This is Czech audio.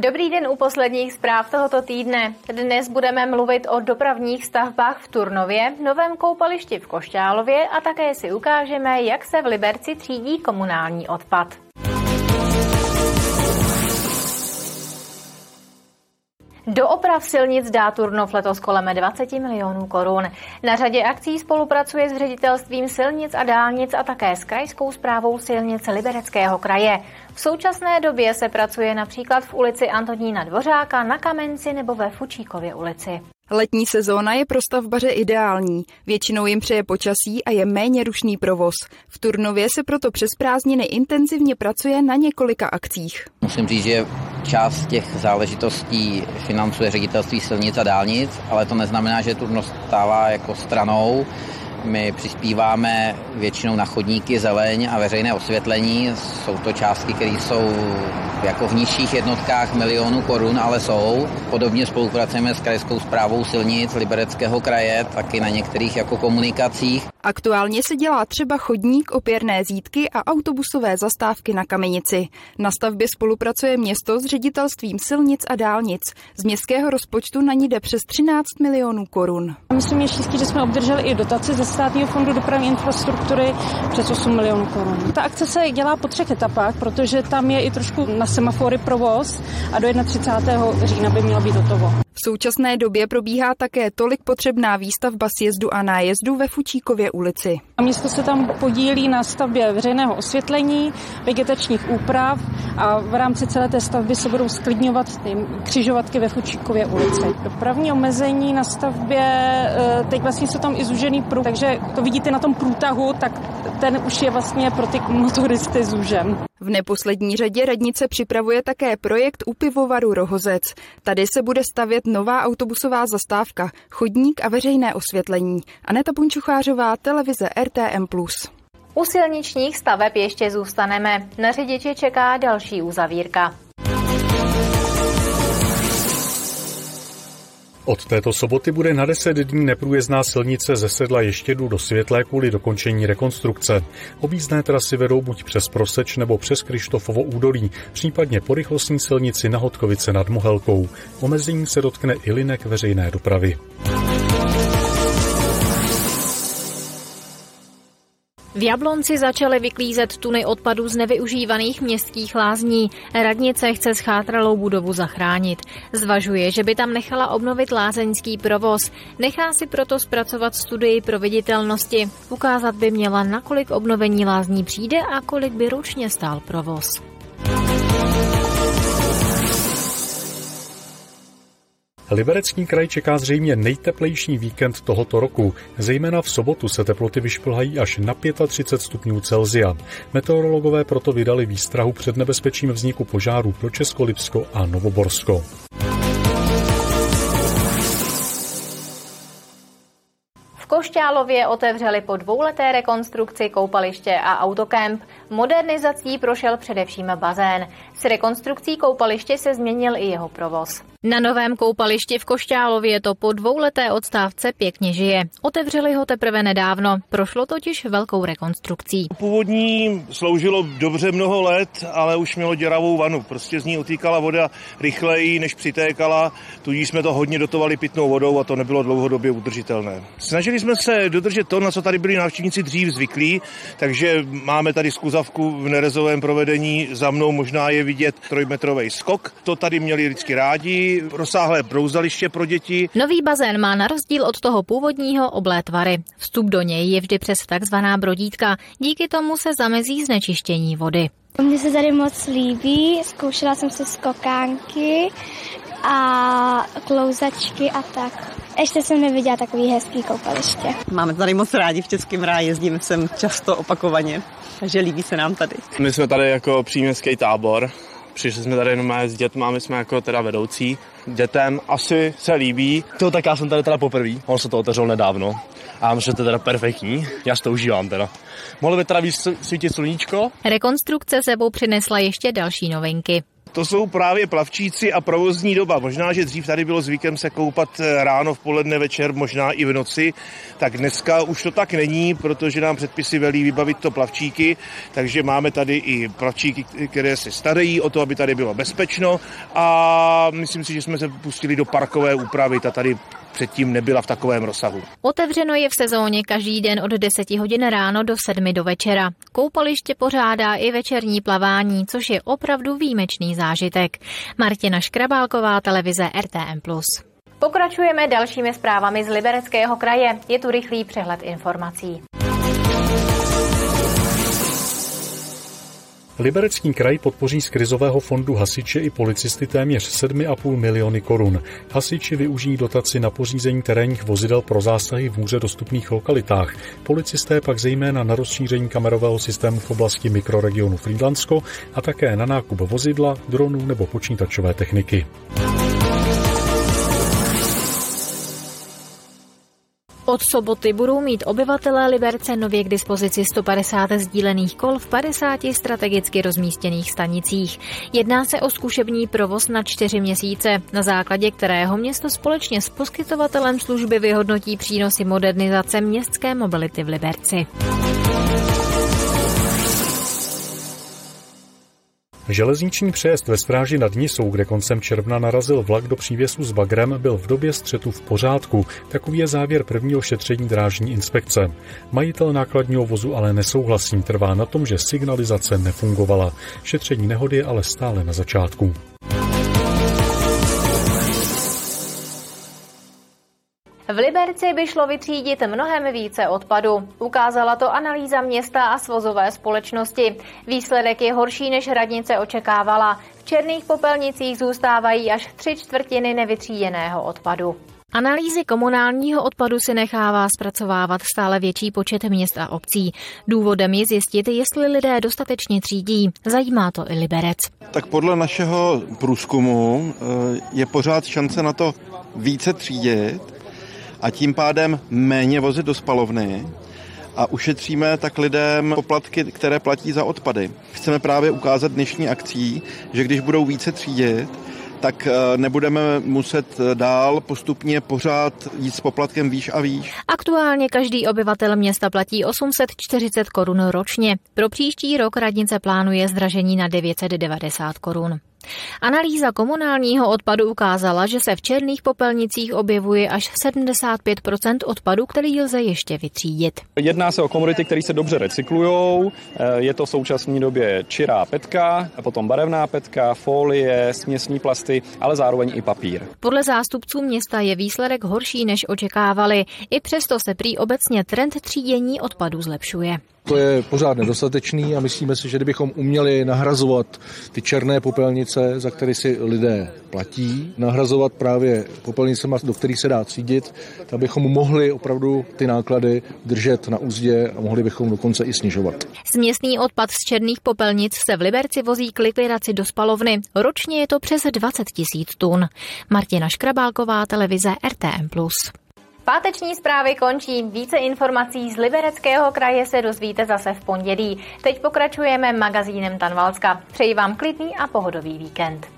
Dobrý den u posledních zpráv tohoto týdne. Dnes budeme mluvit o dopravních stavbách v Turnově, novém koupališti v Košťálově a také si ukážeme, jak se v Liberci třídí komunální odpad. Do oprav silnic dá Turnov letos kolem 20 milionů korun. Na řadě akcí spolupracuje s ředitelstvím silnic a dálnic a také s krajskou správou silnic Libereckého kraje. V současné době se pracuje například v ulici Antonína Dvořáka, na Kamenci nebo ve Fučíkově ulici. Letní sezóna je pro stavbaře ideální. Většinou jim přeje počasí a je méně rušný provoz. V Turnově se proto přes prázdniny intenzivně pracuje na několika akcích. Musím říct, že část těch záležitostí financuje ředitelství silnic a dálnic, ale to neznamená, že Turnov stává jako stranou. My přispíváme většinou na chodníky, zeleň a veřejné osvětlení. Jsou to částky, které jsou jako v nižších jednotkách milionů korun, ale jsou. Podobně spolupracujeme s krajskou správou silnic Libereckého kraje, taky na některých jako komunikacích. Aktuálně se dělá třeba chodník, opěrné zídky a autobusové zastávky na Kamenici. Na stavbě spolupracuje město s ředitelstvím silnic a dálnic. Z městského rozpočtu na ní jde přes 13 milionů korun. Myslím, že jsme obdrželi i dotaci ze Státního fondu dopravní infrastruktury přes 8 milionů korun. Ta akce se dělá po třech etapách, protože tam je i trošku na semafory provoz a do 31. října by mělo být hotovo. V současné době probíhá také tolik potřebná výstavba sjezdu a nájezdu ve Fučíkově ulici. Město se tam podílí na stavbě veřejného osvětlení, vegetačních úprav a v rámci celé té stavby se budou sklidňovat křižovatky ve Fučíkově ulici. Dopravní omezení na stavbě, teď vlastně jsou tam i zúžený pruh, takže to vidíte na tom průtahu, tak ten už je vlastně pro ty motoristy zúžen. V neposlední řadě radnice připravuje také projekt u pivovaru Rohozec. Tady se bude stavět nová autobusová zastávka, chodník a veřejné osvětlení. Aneta Punčuchářová, televize RTM+. U silničních staveb ještě zůstaneme. Na řidiče čeká další uzavírka. Od této soboty bude na 10 dní neprůjezdná silnice ze sedla Ještědu do Světlé kvůli dokončení rekonstrukce. Objízdné trasy vedou buď přes Proseč nebo přes Krištofovo údolí, případně po rychlostní silnici na Hodkovice nad Mohelkou. Omezení se dotkne i linek veřejné dopravy. V Jablonci začaly vyklízet tuny odpadu z nevyužívaných městských lázní. Radnice chce schátralou budovu zachránit. Zvažuje, že by tam nechala obnovit lázeňský provoz. Nechá si proto zpracovat studii proveditelnosti. Ukázat by měla, nakolik obnovení lázní přijde a kolik by ročně stál provoz. Liberecký kraj čeká zřejmě nejteplejší víkend tohoto roku. Zejména v sobotu se teploty vyšplhají až na 35 stupňů Celsia. Meteorologové proto vydali výstrahu před nebezpečím vzniku požárů pro Českolipsko a Novoborsko. V Košťálově otevřeli po dvouleté rekonstrukci koupaliště a autokemp. Modernizací prošel především bazén. S rekonstrukcí koupaliště se změnil i jeho provoz. Na novém koupališti v Košťálově to po dvouleté odstávce pěkně žije. Otevřeli ho teprve nedávno, prošlo totiž velkou rekonstrukcí. Původní sloužilo dobře mnoho let, ale už mělo děravou vanu. Prostě z ní utíkala voda rychleji, než přitékala, tudíž jsme to hodně dotovali pitnou vodou a to nebylo dlouhodobě udržitelné. Snažili jsme se dodržet to, na co tady byli návštěvníci dřív zvyklí, takže máme tady skuzavku v nerezovém provedení, za mnou možná je vidět trojmetrový skok, to tady měli vždycky rádi. Rozsáhlé brouzaliště pro děti. Nový bazén má na rozdíl od toho původního oblé tvary. Vstup do něj je vždy přes takzvaná brodítka. Díky tomu se zamezí znečištění vody. Mně se tady moc líbí. Zkoušela jsem se skokánky a klouzačky a tak. Ještě jsem neviděla takový hezký koupaliště. Máme tady moc rádi v Českém ráji, jezdíme sem často opakovaně, takže líbí se nám tady. My jsme tady jako příměstský tábor. Přišli jsme tady jenom s dětma, my jsme jako teda vedoucí. Dětem asi se líbí. To tak já jsem tady teda poprvý. On se to otevřel nedávno. A myslím, že to je teda perfektní. Já si to užívám teda. Mohlo by teda víc svítit sluníčko. Rekonstrukce sebou přinesla ještě další novinky. To jsou právě plavčíci a provozní doba. Možná, že dřív tady bylo zvykem se koupat ráno, v poledne, večer, možná i v noci. Tak dneska už to tak není, protože nám předpisy velí vybavit to plavčíky. Takže máme tady i plavčíky, které se starají o to, aby tady bylo bezpečno. A myslím si, že jsme se pustili do parkové úpravy. Ta tady předtím nebyla v takovém rozsahu. Otevřeno je v sezóně každý den od 10 hodin ráno do 7 do večera. Koupaliště pořádá i večerní plavání, což je opravdu výjimečný zážitek. Martina Škrabálková, televize RTM+. Pokračujeme dalšími zprávami z Libereckého kraje. Je tu rychlý přehled informací. Liberecký kraj podpoří z krizového fondu hasiče i policisty téměř 7,5 miliony korun. Hasiči využijí dotaci na pořízení terénních vozidel pro zásahy v hůře dostupných lokalitách. Policisté pak zejména na rozšíření kamerového systému v oblasti mikroregionu Frýdlantsko a také na nákup vozidla, dronů nebo počítačové techniky. Od soboty budou mít obyvatelé Liberce nově k dispozici 150 sdílených kol v 50 strategicky rozmístěných stanicích. Jedná se o zkušební provoz na 4 měsíce, na základě kterého město společně s poskytovatelem služby vyhodnotí přínosy modernizace městské mobility v Liberci. Železniční přejezd ve Stráži nad Nisou, kde koncem června narazil vlak do přívěsu s bagrem, byl v době střetu v pořádku. Takový je závěr prvního šetření drážní inspekce. Majitel nákladního vozu ale nesouhlasí, trvá na tom, že signalizace nefungovala. Šetření nehody je ale stále na začátku. V Liberci by šlo vytřídit mnohem více odpadu. Ukázala to analýza města a svozové společnosti. Výsledek je horší, než radnice očekávala. V černých popelnicích zůstávají až 3/4 nevytříděného odpadu. Analýzy komunálního odpadu si nechává zpracovávat stále větší počet měst a obcí. Důvodem je zjistit, jestli lidé dostatečně třídí. Zajímá to i Liberec. Tak podle našeho průzkumu je pořád šance na to více třídit, a tím pádem méně vozit do spalovny a ušetříme tak lidem poplatky, které platí za odpady. Chceme právě ukázat dnešní akcí, že když budou více třídit, tak nebudeme muset dál postupně pořád jít s poplatkem výš a výš. Aktuálně každý obyvatel města platí 840 korun ročně. Pro příští rok radnice plánuje zdražení na 990 korun. Analýza komunálního odpadu ukázala, že se v černých popelnicích objevuje až 75% odpadu, který lze ještě vytřídit. Jedná se o komodity, které se dobře recyklujou. Je to v současné době čirá petka, potom barevná petka, folie, směsní plasty, ale zároveň i papír. Podle zástupců města je výsledek horší, než očekávali. I přesto se prý obecně trend třídění odpadu zlepšuje. To je pořád nedostatečný a myslíme si, že kdybychom uměli nahrazovat ty černé popelnice, za které si lidé platí, nahrazovat právě popelnicema, do kterých se dá třídit, abychom mohli opravdu ty náklady držet na úzdě a mohli bychom dokonce i snižovat. Směsný odpad z černých popelnic se v Liberci vozí k likvidaci do spalovny. Ročně je to přes 20 000 tun. Martina Škrabálková, televize RTM+. Páteční zprávy končí. Více informací z Libereckého kraje se dozvíte zase v pondělí. Teď pokračujeme magazínem Tanvalska. Přeji vám klidný a pohodový víkend.